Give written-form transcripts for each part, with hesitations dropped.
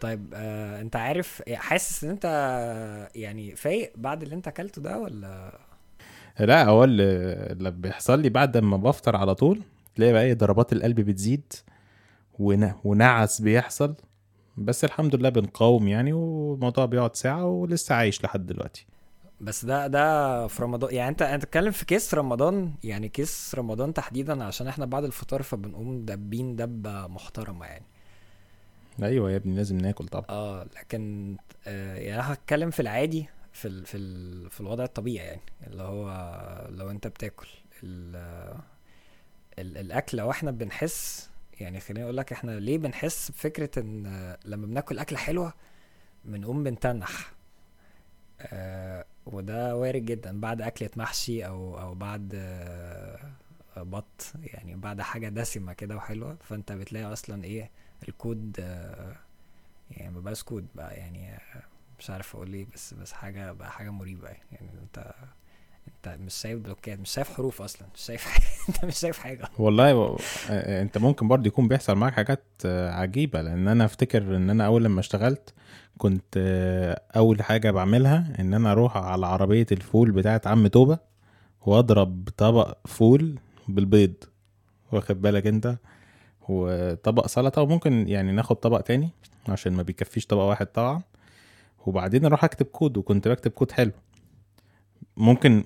طيب انت عارف حاسس ان انت يعني فايق بعد اللي انت اكلته ده ولا لا؟ اول اللي بيحصل لي بعد ما بفطر على طول تلاقي بقى ضربات القلب بتزيد ونعس بيحصل، بس الحمد لله بنقاوم يعني، والموضوع بيقعد ساعة ولسه عايش لحد دلوقتي. بس ده في رمضان يعني، انت تتكلم في كيس رمضان يعني، كيس رمضان تحديدا عشان احنا بعد الفطار فبنقوم دبين دبة محترمة يعني. ايوه يا ابني لازم ناكل طبعا. لكن يعني هتكلم في العادي في الوضع الطبيعي يعني، اللي هو لو انت بتاكل الاكل او احنا بنحس يعني، خليني اقول لك احنا ليه بنحس بفكره ان لما بناكل اكله حلوه بنقوم بنتنح، وده وارد جدا بعد اكله محشي او بعد بط يعني، بعد حاجه دسمه كده وحلوه، فانت بتلاقي اصلا ايه الكود يعني ما بقاش كود بقى يعني، مش عارف اقول ايه، بس حاجه بقى، حاجه مريبه يعني. انت مش شايف بلوكات، مش شايف حروف اصلا، مش شايف انت مش شايف حاجه والله. انت ممكن برضه يكون بيحصل معاك حاجات عجيبه، لان انا افتكر ان انا اول لما اشتغلت كنت اول حاجه بعملها ان انا اروح على عربيه الفول بتاعه عم توبه واضرب طبق فول بالبيض، واخد بالك انت، وطبق سلطه، وممكن يعني ناخد طبق تاني عشان ما بيكفيش طبق واحد طبعا، وبعدين اروح اكتب كود. وكنت بكتب كود حلو،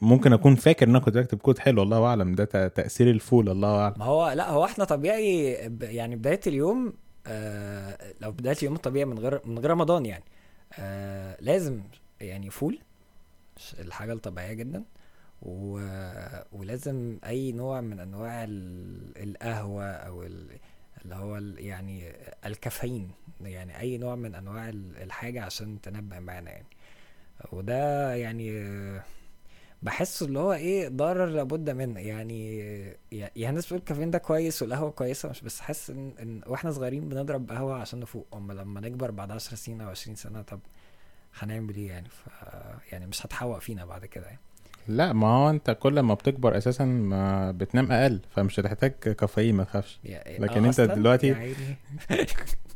ممكن اكون فاكر ان انا كنت بكتب كود حلو، الله اعلم ده تاثير الفول، الله اعلم. ما هو لا، هو احنا طبيعي يعني بدايه اليوم، لو بدايه اليوم الطبيعي من غير رمضان يعني، لازم يعني فول، الحاجه الطبيعيه جدا، ولازم اي نوع من انواع القهوه او اللي هو يعني الكافيين يعني، اي نوع من انواع الحاجه عشان تنبه معنا يعني. وده يعني بحسه اللي هو ايه ضرر لابد منه يعني الناس بتقول الكافيين ده كويس والقهوه كويسه، مش بس حاسس ان واحنا صغيرين بنضرب قهوه عشان نفوق، اما لما نكبر بعد 10 سنين او 20 سنه طب هنعمل ايه يعني؟ يعني مش هتحوق فينا بعد كده يعني. لا ما هو انت كل ما بتكبر اساسا ما بتنام اقل، فمش هتحتاج كافيين، ما تخافش. لكن انت دلوقتي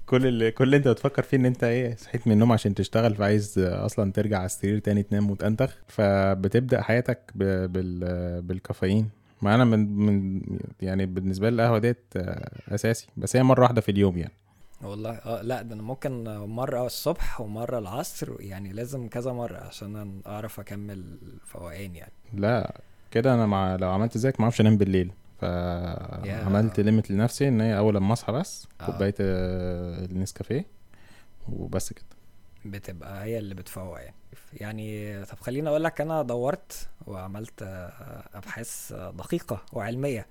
كل انت بتفكر فيه ان انت ايه، صحيت من النوم عشان تشتغل، فعايز اصلا ترجع على السرير تاني تنام وتنتخ، فبتبدا حياتك بالكافيين. ما انا من يعني بالنسبه لي القهوه ديت اساسي، بس هي مره واحده في اليوم يعني والله. لا ده انا ممكن مره الصبح ومره العصر يعني، لازم كذا مره عشان اعرف اكمل فوقين يعني. لا كده انا لو عملت زيك ما اعرفش انام بالليل، فعملت ليميت لنفسي ان هي اول لما اصحى بس كوبايه النسكافيه وبس كده، بتبقى هي اللي بتفوق يعني. طب خليني اقول لك، انا دورت وعملت ابحاث دقيقه وعلميه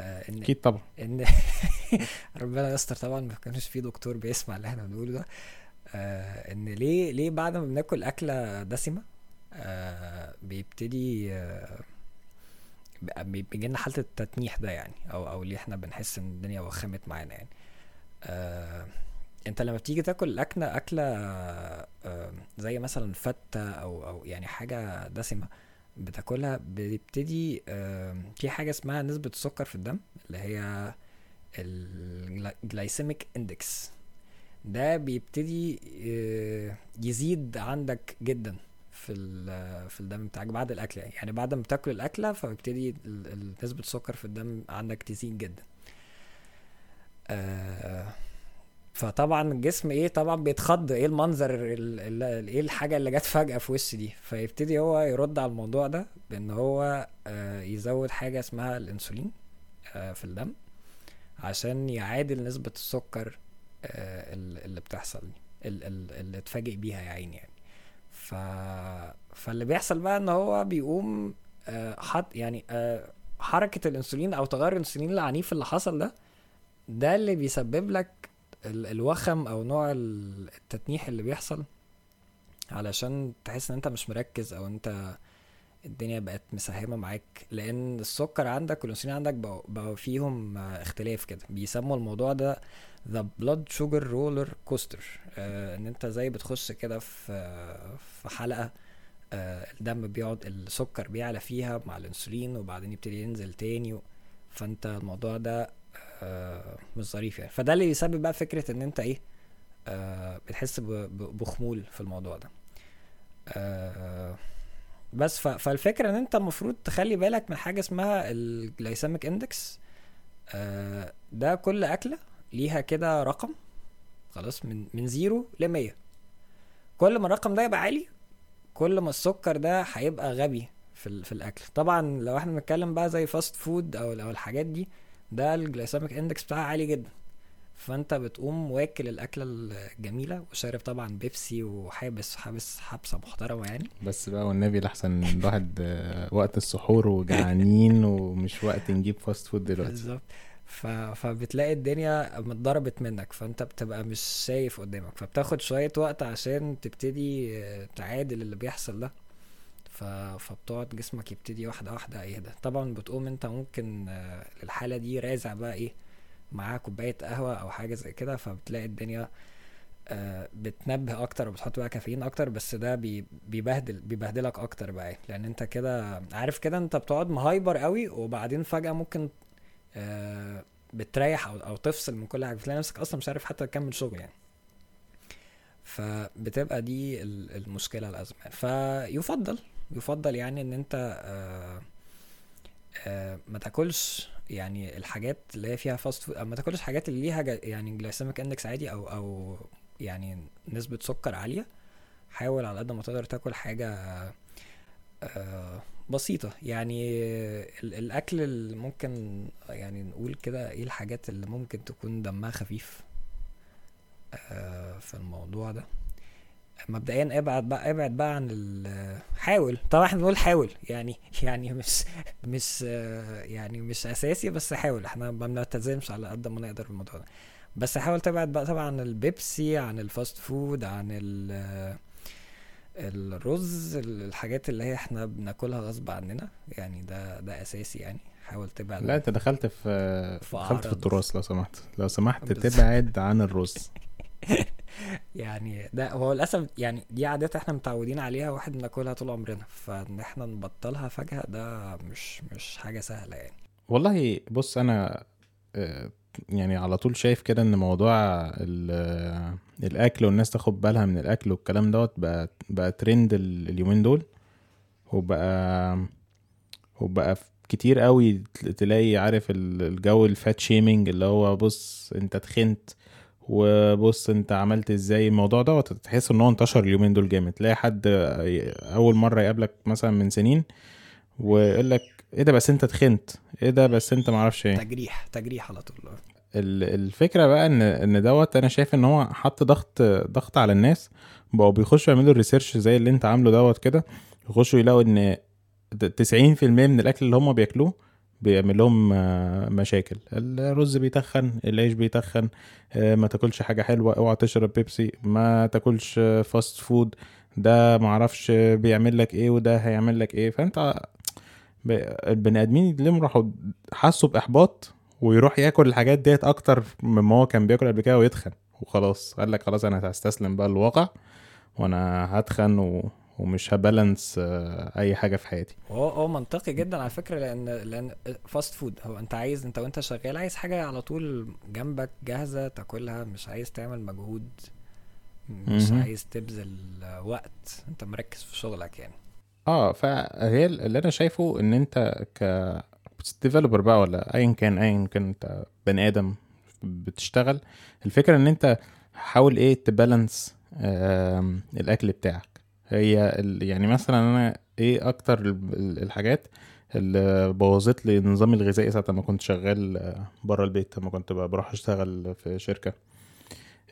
ان اكيد طبعا ان ربنا يستر طبعا ما كانش في دكتور بيسمع اللي احنا بنقوله ده، ان ليه بعد ما بناكل اكله دسمه بيبتدي بيجينا حاله التتنيح ده يعني، او ليه احنا بنحس ان الدنيا وخمت معانا يعني. انت لما بتيجي تاكل اكله زي مثلا فته او يعني حاجه دسمه بتاكلها، بيبتدي في حاجه اسمها نسبه السكر في الدم اللي هي الجلايسيميك اندكس، ده بيبتدي يزيد عندك جدا في الدم بتاعك بعد الاكل يعني بعد ما بتاكل الاكله فبيبتدي نسبه السكر في الدم عندك تزيد جدا. فطبعا الجسم ايه طبعا بيتخض، ايه المنظر، ايه الحاجه اللي جت فجاه في وش دي، فيبتدي هو يرد على الموضوع ده بان هو يزود حاجه اسمها الانسولين في الدم عشان يعادل نسبه السكر اللي بتحصل دي، اللي اتفاجئ بيها يا عيني يعني. فاللي بيحصل بقى ان هو بيقوم حط يعني حركه الانسولين او تغير الانسولين العنيف اللي حصل ده اللي بيسبب لك الوخم او نوع التتنيح اللي بيحصل، علشان تحس ان انت مش مركز او انت الدنيا بقت مساهمه معاك، لان السكر عندك والانسولين عندك بقى فيهم اختلاف كده. بيسموا الموضوع ده the blood sugar roller coaster، ان انت زي بتخش كده في حلقه، الدم بيقعد السكر بيعلى فيها مع الانسولين وبعدين يبتدي ينزل تاني، فانت الموضوع ده مش ظريف يعني. فده اللي بيسبب بقى فكره ان انت ايه بتحس بخمول في الموضوع ده. بس فالفكرة ان انت المفروض تخلي بالك من حاجة اسمها الجلايسيميك اندكس. ده كل اكلة ليها كده رقم خلاص من 0 ل 100. كل ما الرقم ده يبقى عالي كل ما السكر ده هيبقى غبي في الاكل. طبعا لو احنا بنتكلم بقى زي فاست فود او الحاجات دي ده الجلايسيميك اندكس بتاعها عالي جدا. فانت بتقوم واكل الاكله الجميله وشارب طبعا بيبسي وحابس حبسه محترمه يعني. بس بقى والنبي الاحسن الواحد وقت السحور وجعانين ومش وقت نجيب فاست فود دلوقتي بالظبط. فبتلاقي الدنيا متضربت منك فانت بتبقى مش شايف قدامك فبتاخد شويه وقت عشان تبتدي تعادل اللي بيحصل ده. فبتقعد جسمك يبتدي واحده واحده يهدى. طبعا بتقوم انت ممكن للحاله دي رازع بقى ايه معاه كوبايه قهوه او حاجه زي كده. فبتلاقي الدنيا بتنبه اكتر وبتحط بقى كافيين اكتر. بس ده بيبهدلك اكتر بقى لان انت كده عارف كده انت بتقعد مهايبر قوي وبعدين فجاه ممكن بتريح او تفصل من كل حاجه. بتلاقي نفسك اصلا مش عارف حتى تكمل شغل يعني. فبتبقى دي المشكله الازمه. فيفضل يعني ان انت ما تاكلش يعني الحاجات اللي هي فيها فاست فود. ما تاكلش حاجات اللي ليها يعني جلايسيميك اندكس عادي او يعني نسبه سكر عاليه. حاول على قد ما تقدر تاكل حاجه بسيطه يعني. الاكل اللي ممكن يعني نقول كده ايه الحاجات اللي ممكن تكون دمها خفيف في الموضوع ده. مبدئيا ابعد بقى عن حاول. طبعا احنا بنقول حاول يعني مش يعني مش اساسي بس حاول. احنا ما بنلتزمش على قد ما نقدر بالموضوع ده. بس حاول تبعد بقى طبعا عن البيبسي عن الفاست فود عن الرز الحاجات اللي هي احنا بناكلها غصب عننا يعني. ده اساسي يعني. حاول تبعد. لا انت دخلت في التراث. لو سمحت تبعد عن الرز يعني. ده هو للاسف يعني دي عادات احنا متعودين عليها واحد بناكلها طول عمرنا. فان احنا نبطلها فجأة ده مش حاجة سهلة يعني. والله بص انا يعني على طول شايف كده ان موضوع الاكل والناس تاخد بالها من الاكل والكلام دوت بقى ترند اليومين دول. وبقى كتير قوي تلاقي عارف الجو الفات شيمينج اللي هو بص انت تخنت وبص انت عملت ازاي. الموضوع ده تحس انه انتشر اليومين دول جامد. تلاقي حد اول مرة يقابلك مثلا من سنين ويقولك ايه ده بس انت تخنت ايه ده بس انت معرفش ايه. تجريح على طول. الفكرة بقى ان دوت انا شايف ان هو حط ضغط على الناس. بقوا بيخشوا يعملوا الريسيرش زي اللي انت عامله دوت كده. يخشوا يلاقوا ان 90% من الاكل اللي هم بياكلوه بيعمل لهم مشاكل. الرز بيتخن العيش بيتخن. ما تاكلش حاجة حلوة. اوعى تشرب بيبسي. ما تاكلش فاست فود. ده معرفش بيعمل لك ايه وده هيعمل لك ايه. فانت البني ادمين اللي راحوا حسوا باحباط ويروح ياكل الحاجات ديت اكتر مما هو كان بياكل قبل كده ويتخن وخلاص. قال لك خلاص انا هستسلم بقى الواقع وانا هتخن ومش هبالانس اي حاجه في حياتي. هو منطقي جدا على فكره لان فاست فود هو انت عايز انت وانت شغال عايز حاجه على طول جنبك جاهزه تاكلها. مش عايز تعمل مجهود مش عايز تبذل وقت. انت مركز في شغلك يعني. فهي اللي انا شايفه ان انت كديفلوبر بقى ولا ايا كان انت بني ادم بتشتغل. الفكره ان انت حاول ايه تبالانس الاكل بتاعك. هي يعني مثلا انا ايه اكتر الحاجات اللي بوظت لي النظام الغذائي ساعه ما كنت شغال بره البيت. لما كنت بروح اشتغل في شركه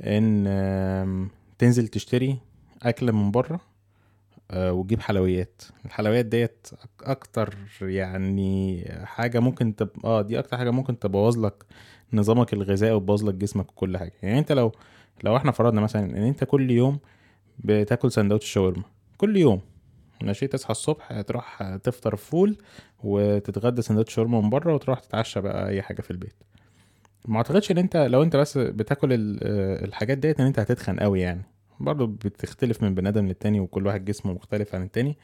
ان تنزل تشتري اكل من بره وتجيب حلويات. الحلويات ديت اكتر يعني حاجه ممكن دي اكتر حاجه ممكن تبوظ لك نظامك الغذائي وتبوظ لك جسمك وكل حاجه يعني. انت لو احنا فرضنا مثلا ان انت كل يوم بتاكل سندوتش شاورما كل يوم ماشي. تصحى الصبح هتروح تفطر فول وتتغدى سندوتش شاورما من بره وتروح تتعشى بقى اي حاجه في البيت. ما اعتقدش ان انت لو انت بس بتاكل الحاجات ديت ان انت هتتخن قوي يعني. برضو بتختلف من بنادم للتاني وكل واحد جسمه مختلف عن التاني.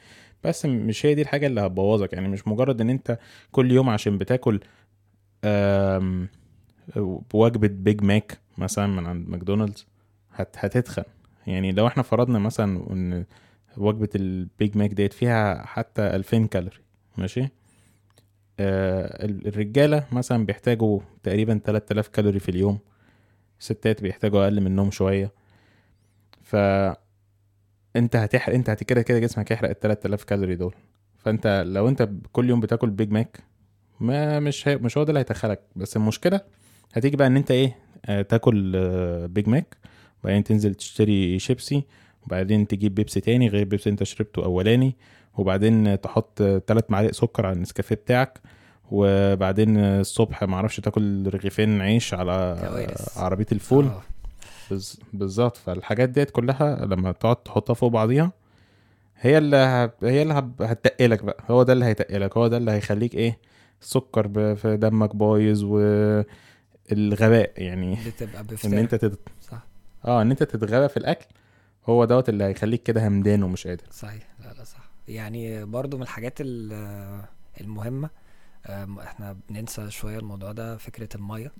بس مش هي دي الحاجه اللي هتبوظك يعني. مش مجرد ان انت كل يوم عشان بتاكل وجبه بيج ماك مثلا من عند ماكدونالدز هتتخن. يعني لو احنا فرضنا مثلا ان وجبه البيج ماك ديت فيها حتى 2000 كالوري ماشي، الرجاله مثلا بيحتاجوا تقريبا 3000 كالوري في اليوم، الستات بيحتاجوا اقل منهم شويه. ف انت هتحرق، انت هتكده كده جسمك هيحرق ال 3000 كالوري دول. فانت لو انت كل يوم بتاكل بيج ماك ما مش هو ده اللي هيتخلك. بس المشكله هتيجي بقى ان انت ايه، تاكل بيج ماك وبعدين تنزل تشتري شيبسي وبعدين تجيب بيبسي تاني غير بيبسي انت شربته اولاني، وبعدين تحط 3 معالق سكر على النسكافيه بتاعك، وبعدين الصبح ما اعرفش تاكل رغيفين عيش على عربيه الفول بالظبط. فالحاجات ديت كلها لما تقعد تحطها فوق بعضيها هي اللي هتتقلك بقى، هو ده اللي هيتقلك، هو ده اللي هيخليك ايه، السكر في دمك بايظ والغباء يعني ان انت صح. ان انت تتغبى في الاكل هو دوت اللي هيخليك كده همدان ومش قادر. صحيح. لا صح. يعني برضو من الحاجات المهمه احنا بننسى شويه الموضوع ده، فكره الميه.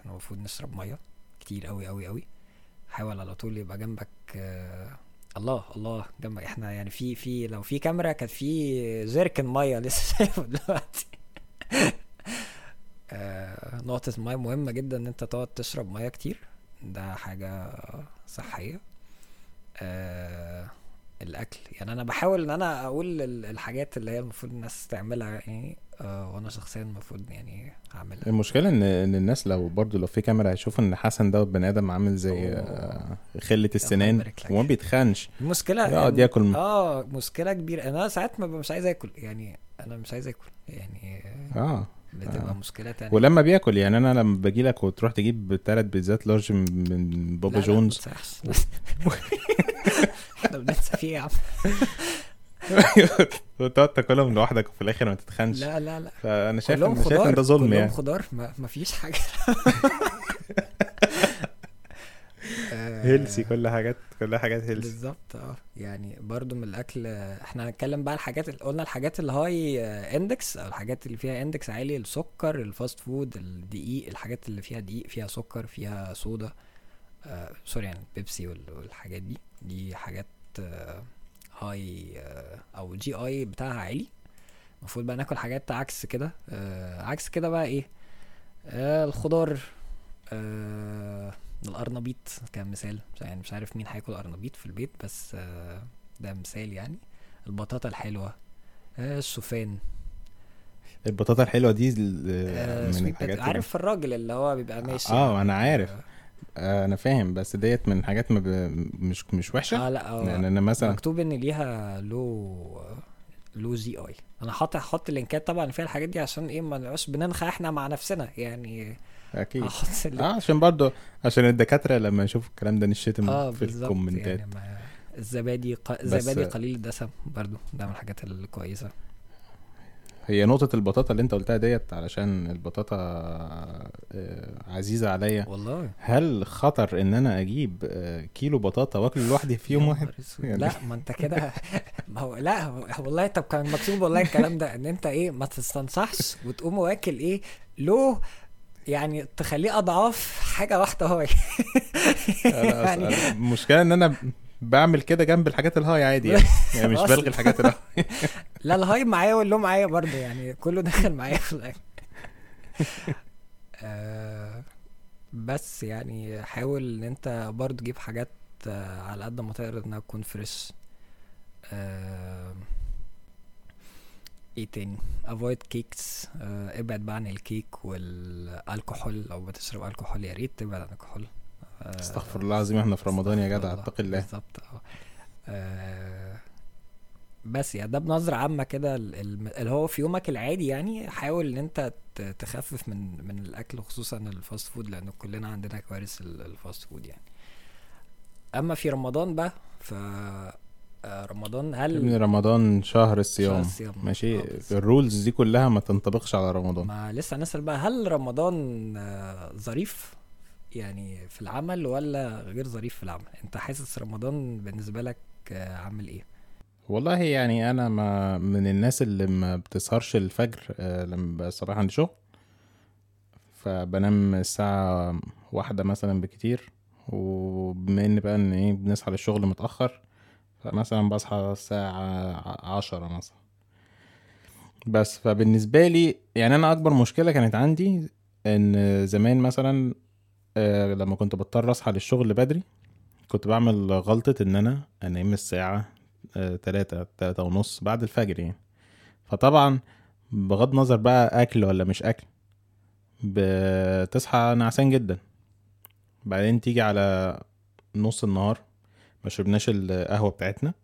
احنا المفروض نشرب ميه كتير قوي قوي قوي. حاول على طول يبقى جنبك الله جنبك. احنا يعني في لو في كاميرا كانت في زركن ميه لسه شايفه دلوقتي. نقطه الميه مهمه جدا، ان انت تقعد تشرب ميه كتير، ده حاجه صحيه. الاكل يعني انا بحاول ان انا اقول الحاجات اللي هي المفروض الناس تعملها يعني، وانا شخصيا المفروض يعني هعملها. المشكله ان الناس لو في كاميرا هيشوفوا ان حسن ده بني ادم عامل زي خله السنان وما بيتخنش. المشكله يقعد ياكل مشكله كبيره. انا ساعات ما مش عايز اكل، يعني انا مش عايز اكل يعني بتبقى مشكله تانية. ولما بياكل يعني انا لما باجي لك وتروح تجيب 3 بيتزات لارج من بابا جونز احنا بننسى فيه يا عم وتقعد تاكلهم لوحدك وفي الاخر ما تتخنش. لا فانا شايف ان ده ظلم يعني. خضار ما فيش حاجه هيلسي، كل حاجات هيلسي بالظبط. يعني برضو من الاكل احنا هنتكلم بقى الحاجات اللي قلنا، الحاجات الهاي اندكس او الحاجات اللي فيها اندكس عالي، السكر، الفاست فود، الدقيق، الحاجات اللي فيها دقيق، فيها سكر، فيها صودا سوري يعني بيبسي والحاجات دي حاجات هاي او جي اي بتاعها عالي. المفروض بقى ناكل حاجات عكس كده بقى ايه، الخضار، الارنبيط كمثال، يعني مش عارف مين هياكل ارنبيط في البيت بس ده مثال يعني. البطاطا الحلوه، الشوفان. البطاطا الحلوه دي من الحاجات، عارف الراجل اللي هو بيبقى ماشي يعني انا عارف انا فاهم، بس ديت من حاجات ما مش وحشه. لا يعني انا مثلا مكتوب ان ليها لو زي اي. انا هحط اللينكات طبعا فيها الحاجات دي عشان ايه، ما نبقاش بننخى احنا مع نفسنا يعني اكيد. عشان برضو عشان الدكاتره لما يشوفوا الكلام ده نشتم في الكومنتات يعني. الزبادي قليل الدسم برضو ده من الحاجات الكويسه. هي نقطه البطاطا اللي انت قلتها ديت، علشان البطاطا عزيزه عليا والله. هل خطر ان انا اجيب كيلو بطاطا واكل لوحدي في يوم واحد يعني؟ لا ما انت كده ما هو لا والله. طب كان مكتوب والله الكلام ده ان انت ايه، ما تستنصحش وتقوم واكل ايه لو يعني تخليه اضعاف حاجه واحده هاي يعني المشكله ان انا بعمل كده جنب الحاجات الهاي عادي يعني مش بلغي الحاجات الهاي لا الهاي معايا واللو معايا برضه يعني، كله دخل معايا في الاكل. بس يعني حاول ان انت برضه تجيب حاجات على قد ما تقدر انها تكون فريش. ايه تاني، افويد كيكس، ابعد بقى عن الكيك والالكحول. لو بتشرب الكحول يا ريت تبعد عن الكحول. استغفر الله العظيم احنا في رمضان يا جدع، اتق الله بالظبط. بس يعني ده بنظره عامه كده اللي هو في يومك العادي يعني، حاول ان انت تخفف من الاكل، خصوصا الفاست فود، لان كلنا عندنا كوارث الفاست فود يعني. اما في رمضان بقى، ف رمضان هل رمضان شهر الصيام ماشي، الرولز دي كلها ما تنطبقش على رمضان. ما لسه هنسأل بقى هل رمضان ظريف يعني في العمل ولا غير ظريف في العمل؟ انت حاسس رمضان بالنسبه لك عامل ايه؟ والله يعني انا ما من الناس اللي ما بتسهرش الفجر لما بصراحه عندي شغل، فبنام الساعه 1 مثلا بكتير وبما ان بقى ان ايه بنصحى للشغل متاخر، فمثلا بصحى الساعه 10 مثلا بس. فبالنسبه لي يعني انا اكبر مشكله كانت عندي ان زمان مثلا لما كنت بضطر اصحى للشغل بدري كنت بعمل غلطه ان انا انام الساعه 3 ونص بعد الفجر يعني. فطبعا بغض نظر بقى اكل ولا مش اكل بتصحى نعسان جدا. بعدين تيجي على نص النهار ما شربناش القهوه بتاعتنا،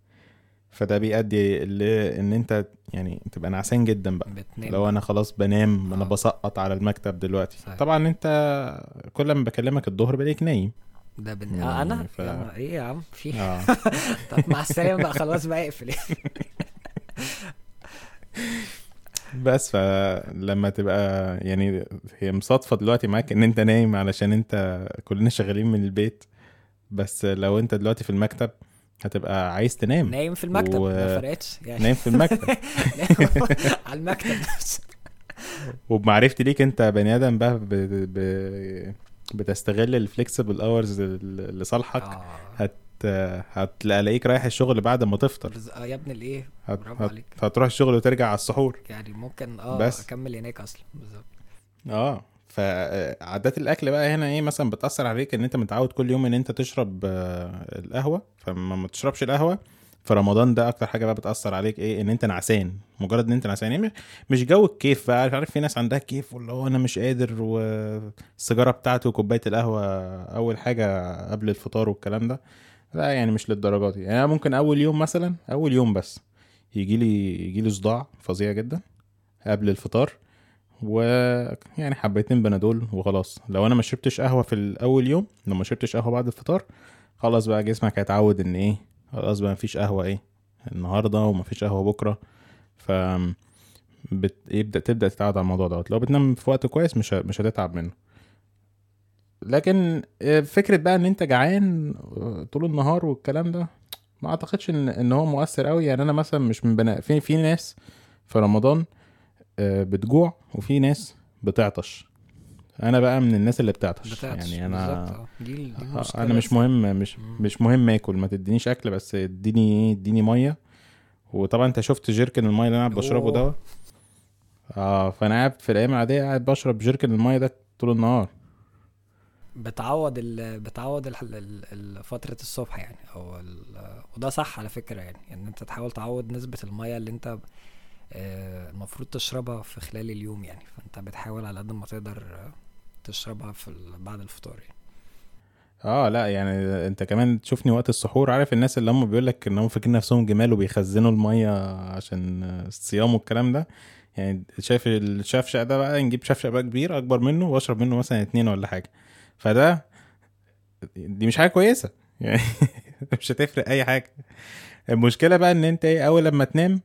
فده بيؤدي لان انت يعني تبقى نعسان جدا بقى بتنام. لو انا خلاص بنام انا بسقط على المكتب دلوقتي صحيح. طبعا انت كل ما بكلمك الظهر بلاقيك نايم ده انا ايه يا عم في طب مع السلامه بقى خلاص بقى اقفل بس. فلما تبقى يعني هي مصادفه دلوقتي معاك ان انت نايم علشان انت كلنا شغالين من البيت، بس لو انت دلوقتي في المكتب هتبقى عايز تنام نايم في المكتب ما فرقتش يعني نايم في المكتب على المكتب وبمعرفتي ليك انت بني ادم بقى بتستغل الفليكسبل اورز اللي صالحك هتلاقيك رايح الشغل بعد ما تفطر يا ابن الايه برافو عليك هتروح الشغل وترجع على السحور يعني ممكن اكمل هناك اصلا بالظبط. فعادات الاكل بقى هنا ايه مثلا بتاثر عليك ان انت متعود كل يوم ان انت تشرب القهوه، فما ما تشربش القهوه في رمضان ده اكتر حاجه بقى بتاثر عليك ايه ان انت نعسان. مجرد ان انت نعسان يعني مش جو الكيف بقى، عارف في ناس عندها كيف والله انا مش قادر والسيجاره بتاعته وكوبايه القهوه اول حاجه قبل الفطار والكلام ده، لا يعني مش للدرجات يعني. انا ممكن اول يوم مثلا اول يوم بس يجي لي صداع فظيع جدا قبل الفطار، ويعني حبيتين بنادول وخلاص. لو انا ما شربتش قهوه في الاول يوم لو ما شربتش قهوه بعد الفطار خلاص بقى جسمك هيتعود ان ايه خلاص بقى مفيش قهوه ايه النهارده ومفيش قهوه بكره، ف تبدا تتعود على الموضوع ده. لو بتنام في وقت كويس مش هتتعب منه. لكن فكره بقى ان انت جعان طول النهار والكلام ده ما اعتقدش ان هو مؤثر قوي يعني. انا مثلا مش من بناء في ناس في رمضان بتجوع وفي ناس بتعطش، انا بقى من الناس اللي بتعطش يعني. انا انا مش مهم مش مهم اكل، ما تدينيش اكل بس اديني ميه. وطبعا انت شفت جيركن الميه اللي انا بشربه ده فانا قاعد في الايام العاديه قاعد بشرب جيركن الميه ده طول النهار. بتعوض فتره الصبح يعني او وده صح على فكره يعني انت تحاول تعوض نسبه الميه اللي انت المفروض تشربها في خلال اليوم يعني، فانت بتحاول على قد ما تقدر تشربها في بعد الفطار يعني. لا يعني انت كمان تشوفني وقت السحور، عارف الناس اللي هم بيقولك انهم فاكرين نفسهم جمال وبيخزنوا الميه عشان الصيام والكلام ده يعني. شايف الشفشق ده بقى نجيب شفشق بقى كبير اكبر منه واشرب منه مثلا 2 ولا حاجه، فده دي مش حاجه كويسه يعني مش هتفرق اي حاجه. المشكله بقى ان انت اول لما تنام،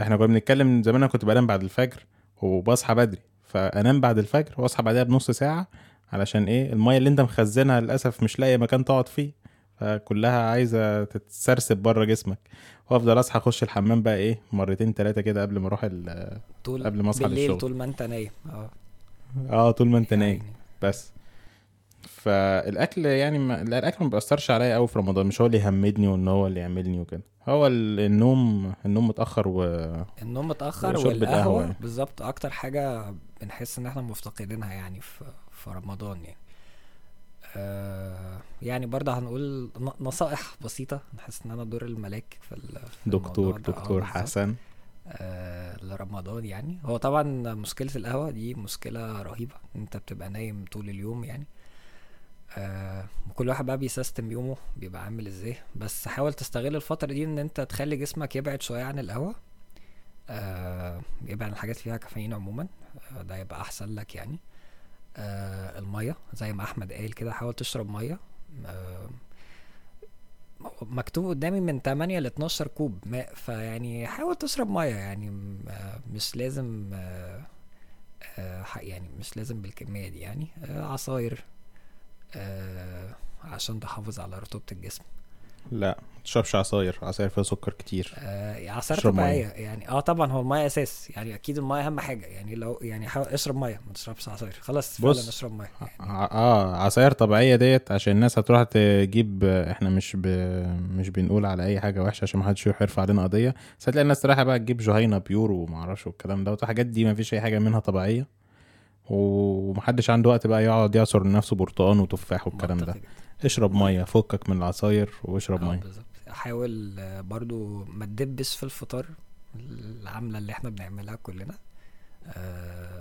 احنا كنا بنتكلم زمان انا كنت بنام بعد الفجر وبصحى بدري، فانام بعد الفجر واصحى بعدها بنص ساعه علشان ايه الميه اللي انت مخزنها للاسف مش لاقي مكان تقعد فيه، فكلها عايزه تتسرسب بره جسمك. وافضل اصحى اخش الحمام بقى ايه 2-3 كده قبل ما اروح قبل ما اصحى للشغل طول ما انت نايم طول ما انت نايم بس. فالاكل يعني الاكل ما بيأثرش عليا قوي في رمضان، مش هو اللي يهمدني وان هو اللي يعملني وكده، هو النوم متاخر النوم متاخر والقهوه يعني. بالظبط اكتر حاجه بنحس ان احنا مفتقدينها يعني في رمضان يعني. يعني برضه هنقول نصائح بسيطه، نحس ان انا دور الملاك في دكتور حسن لرمضان يعني. هو طبعا مشكله القهوه دي مشكله رهيبه، انت بتبقى نايم طول اليوم يعني. كل واحد بقى بيسيستم يومه بيبقى عامل ازاي، بس حاول تستغل الفترة دي ان انت تخلي جسمك يبعد شوية عن القهوة، يبعد عن الحاجات فيها كافيين عموما، ده يبقى احسن لك يعني. المية زي ما احمد قال كده حاول تشرب مية، مكتوب قدامي من 8-12 كوب ماء، فيعني حاول تشرب مية يعني. مش لازم يعني مش لازم بالكمية دي يعني. عصاير عشان تحافظ على رطوبة الجسم. لا تشربش عصاير، عصاير فيها سكر كتير. عصاير طبيعيه يعني. طبعا هو الميه اساس يعني، اكيد الميه اهم حاجه يعني. لو يعني اشرب ميه ما تشربش عصاير خلاص. فعلا اشرب ميه يعني. عصاير طبيعيه ديت عشان الناس هتروح تجيب. احنا مش بنقول على اي حاجه وحشه عشان ما حدش يحرف علينا قضيه. هتلاقي الناس رايحه بقى تجيب جهينه بيور وما اعرفش والكلام ده والحاجات دي، ما فيش اي حاجه منها طبيعيه، ومحدش عنده وقت بقى يقعد يعصر لنفسه برتقان وتفاح والكلام ده. اشرب ميه، فكك من العصاير واشرب ميه. حاول برضو ما تدبس في الفطار، العملة اللي احنا بنعملها كلنا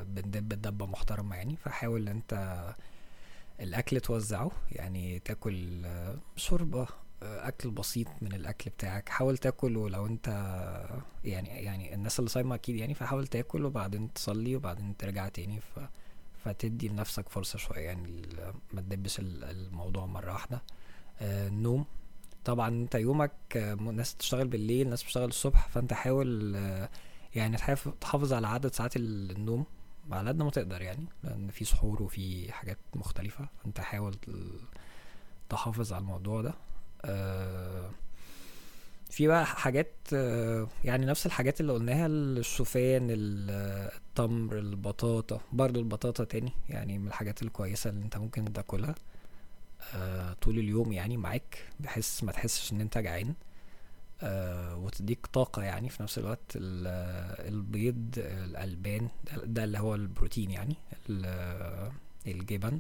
بندب الدبة محترمة يعني. فحاول انت الاكل توزعه يعني، تاكل شوربة، اكل بسيط من الاكل بتاعك. حاول تاكله لو انت يعني الناس اللي صايمة اكيد يعني، فحاول تاكل وبعدين تصلي وبعدين ترجع تاني، فتدي لنفسك فرصة شوية يعني، ما تدبس الموضوع مرة واحدة. النوم طبعا انت يومك، ناس تشتغل بالليل، ناس بتشتغل الصبح، فانت حاول يعني تحافظ على عدد ساعات النوم على قد ما تقدر يعني، لان في سحور وفي حاجات مختلفة، فانت حاول تحافظ على الموضوع ده. في بقى حاجات يعني نفس الحاجات اللي قلناها، الشوفان، التمر، البطاطا. برضو البطاطا تاني يعني من الحاجات الكويسة اللي انت ممكن تاكلها طول اليوم يعني معاك، بحس ما تحسش ان انت جعان وتديك طاقة يعني. في نفس الوقت البيض، الألبان، ده اللي هو البروتين يعني، الجبن،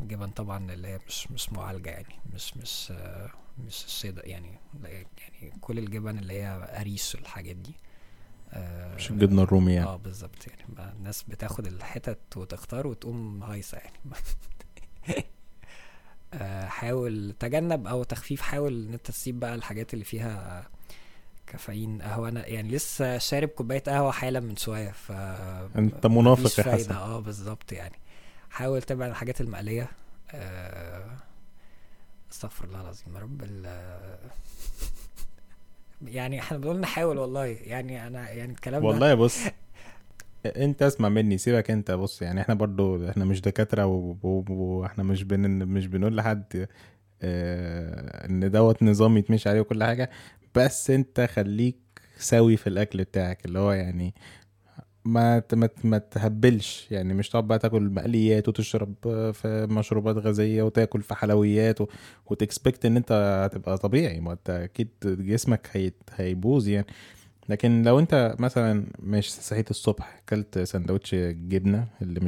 جبن طبعا اللي هي مش معالجة يعني، مش السيدة يعني كل الجبن اللي هي قريش والحاجات دي، مش الجبن الرومي يعني. بالظبط يعني، الناس بتاخد الحتت وتختار وتقوم هايصة يعني. حاول تجنب او تخفيف، حاول ان انت تسيب بقى الحاجات اللي فيها كافيين. قهوه، انا يعني لسه شارب كوبايه قهوه حالا من شويه، ف انت منافق يا حسن. بالظبط يعني، حاول تبعد الحاجات المقليه. استغفر الله العظيم يا رب. يعني احنا بنقول نحاول والله يعني، انا يعني الكلام والله بص انت اسمع مني، سيبك انت. بص يعني احنا برضو احنا مش دكاترة، واحنا مش بنقول لحد ان دوت نظام يتمشي عليه وكل حاجة، بس انت خليك سوي في الاكل بتاعك، اللي هو يعني ما تهبلش يعني. مش طب بقى تاكل مقليات وتشرب في مشروبات غازية وتاكل في حلويات وتكسبكت ان انت هتبقى طبيعي، ما انت اكيد جسمك هيبوظ يعني. لكن لو انت مثلا مش صحيت الصبح، اكلت سندوتش جبنه اللي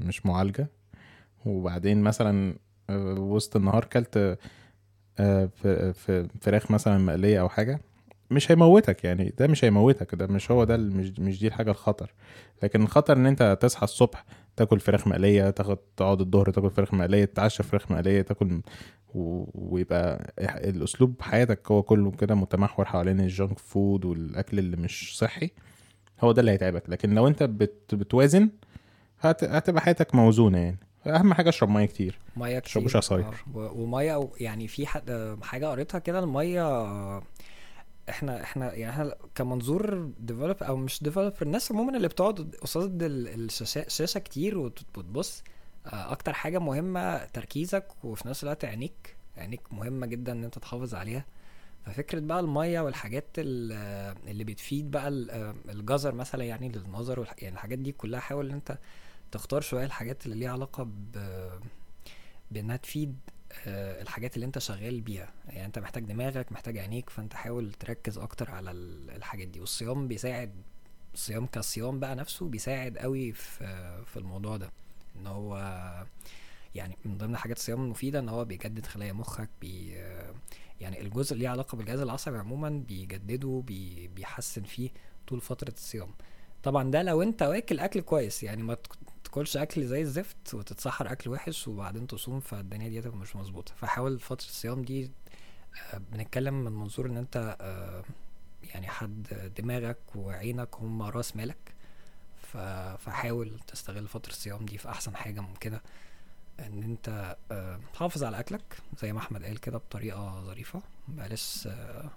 مش معالجه، وبعدين مثلا وسط النهار اكلت فراخ مثلا مقليه او حاجه، مش هيموتك يعني. ده مش هيموتك، ده مش هو ده، مش دي الحاجه الخطر. لكن الخطر ان انت تصحى الصبح تاكل فراخ مقليه، تقعد الظهر تاكل فراخ مقليه، تتعشى فراخ مقليه، تاكل ويبقى الاسلوب حياتك هو كله كده متمحور حوالين الجانك فود والاكل اللي مش صحي، هو ده اللي هيتعبك. لكن لو انت بتوازن هتبقى حياتك موزونه يعني. اهم حاجه اشرب ميه كتير، ميه كتير، مش عصاير وميه يعني. في حاجه قريتها كده، الميه احنا يعني احنا كمنظور ديفلوب او مش ديفلوب، الناس عموما اللي بتقعد قصاد الشاشه كتير وتبص، اكتر حاجه مهمه تركيزك، وفي نفس الوقت عينيك مهمه جدا ان انت تحافظ عليها. ففكره بقى الميه والحاجات اللي بتفيد بقى، الجزر مثلا يعني للنظر يعني الحاجات دي كلها، حاول ان انت تختار شويه الحاجات اللي ليها علاقه بانها تفيد الحاجات اللي انت شغال بيها يعني. انت محتاج دماغك، محتاج عينيك، فانت حاول تركز اكتر على الحاجات دي. والصيام بيساعد، الصيام كصيام بقى نفسه بيساعد قوي في الموضوع ده، ان هو يعني من ضمن حاجات الصيام المفيده ان هو بيجدد خلايا مخك، يعني الجزء اللي ليه علاقه بالجهاز العصبي عموما بيجدده، بيحسن فيه طول فتره الصيام. طبعا ده لو انت واكل اكل كويس يعني، ما تاكلش اكل زي الزفت وتتسحر اكل وحش وبعدين تصوم، فالدنيا دي هتبقى مش مظبوطه. فحاول فتره الصيام دي، بنتكلم من منظور ان انت يعني حد دماغك وعينك هم راس مالك، فحاول تستغل فترة الصيام دي في احسن حاجة ممكنة، ان انت تحافظ على اكلك زي ما احمد قال كده بطريقة ظريفة، بلاش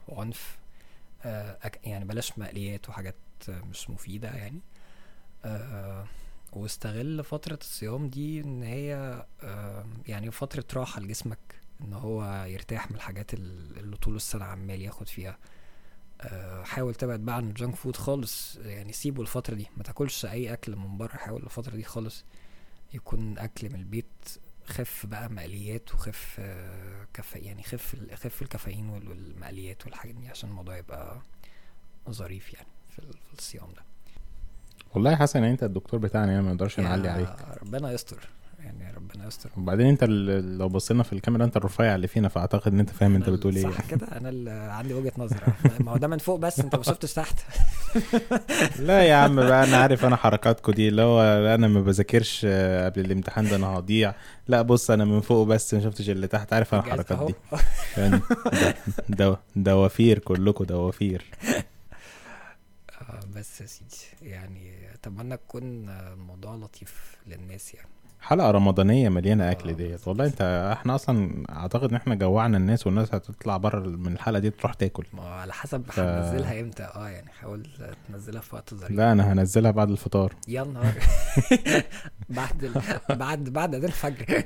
عنف يعني، بلاش مقليات وحاجات مش مفيدة يعني. واستغل فترة الصيام دي ان هي يعني فترة راحة لجسمك، ان هو يرتاح من الحاجات اللي طول السنه عمال ياخد فيها. حاول تبعد بقى عن الجانك فود خالص يعني، سيبه الفتره دي، ما تاكلش اي اكل من بره، حاول الفتره دي خالص يكون اكل من البيت. خف بقى مقليات وخف كافيين يعني، خف الكافيين والمقليات والحاجات دي عشان الموضوع يبقى ظريف يعني في الصيام ده. والله حسن انت الدكتور بتاعنا يعني ما نقدرش نعلي عليك، ربنا يستر يعني، ربنا يستر. وبعدين انت لو بصينا في الكاميرا انت الرفيع اللي فينا، فاعتقد ان انت فاهم انت بتقول ايه. صح كده، انا اللي عندي وجهة نظر. ما هو ده من فوق بس، انت ما شفتش تحت. لا يا عم بقى، انا عارف انا حركاتكم دي، لو انا ما بذاكرش قبل الامتحان ده انا هضيع. لا بص، انا من فوق بس ما شفتش اللي تحت، عارف انا الحركات دي يعني. دوافير كلكم، دوافير. بس يا سيدي يعني اتمنى تكون الموضوع لطيف للناس يعني، حلقه رمضانيه مليانه اكل ديت. والله انت احنا اصلا اعتقد ان احنا جوعنا الناس، والناس هتطلع بره من الحلقه دي تروح تاكل. ما على حسب هنزلها امتى يعني، حاول تنزلها في وقت ظريف. لا انا هنزلها بعد الفطار يا نهار. بعد الفجر.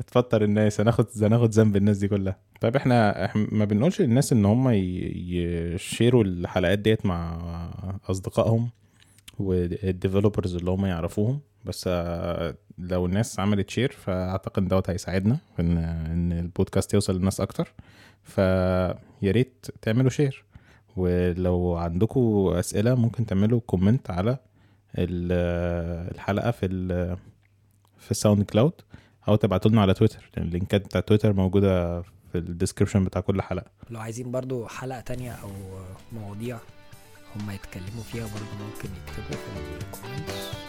اتفطر الناس، هناخد ذنب الناس دي كلها. طيب احنا ما بنقولش للناس ان هم يشيروا الحلقات ديت مع اصدقائهم والديفلوبرز اللي هم يعرفوهم، بس لو الناس عملت شير فاعتقد دوت هيساعدنا ان البودكاست يوصل للناس اكتر. فياريت تعملوا شير، ولو عندكم اسئله ممكن تعملوا كومنت على الحلقه في الساوند كلاود، او تبعتوا لنا على تويتر، اللينكات بتاع تويتر موجوده في الديسكريبشن بتاع كل حلقه. لو عايزين برضو حلقه تانية او مواضيع هم يتكلموا فيها برضو ممكن يكتبوا في الكومنت.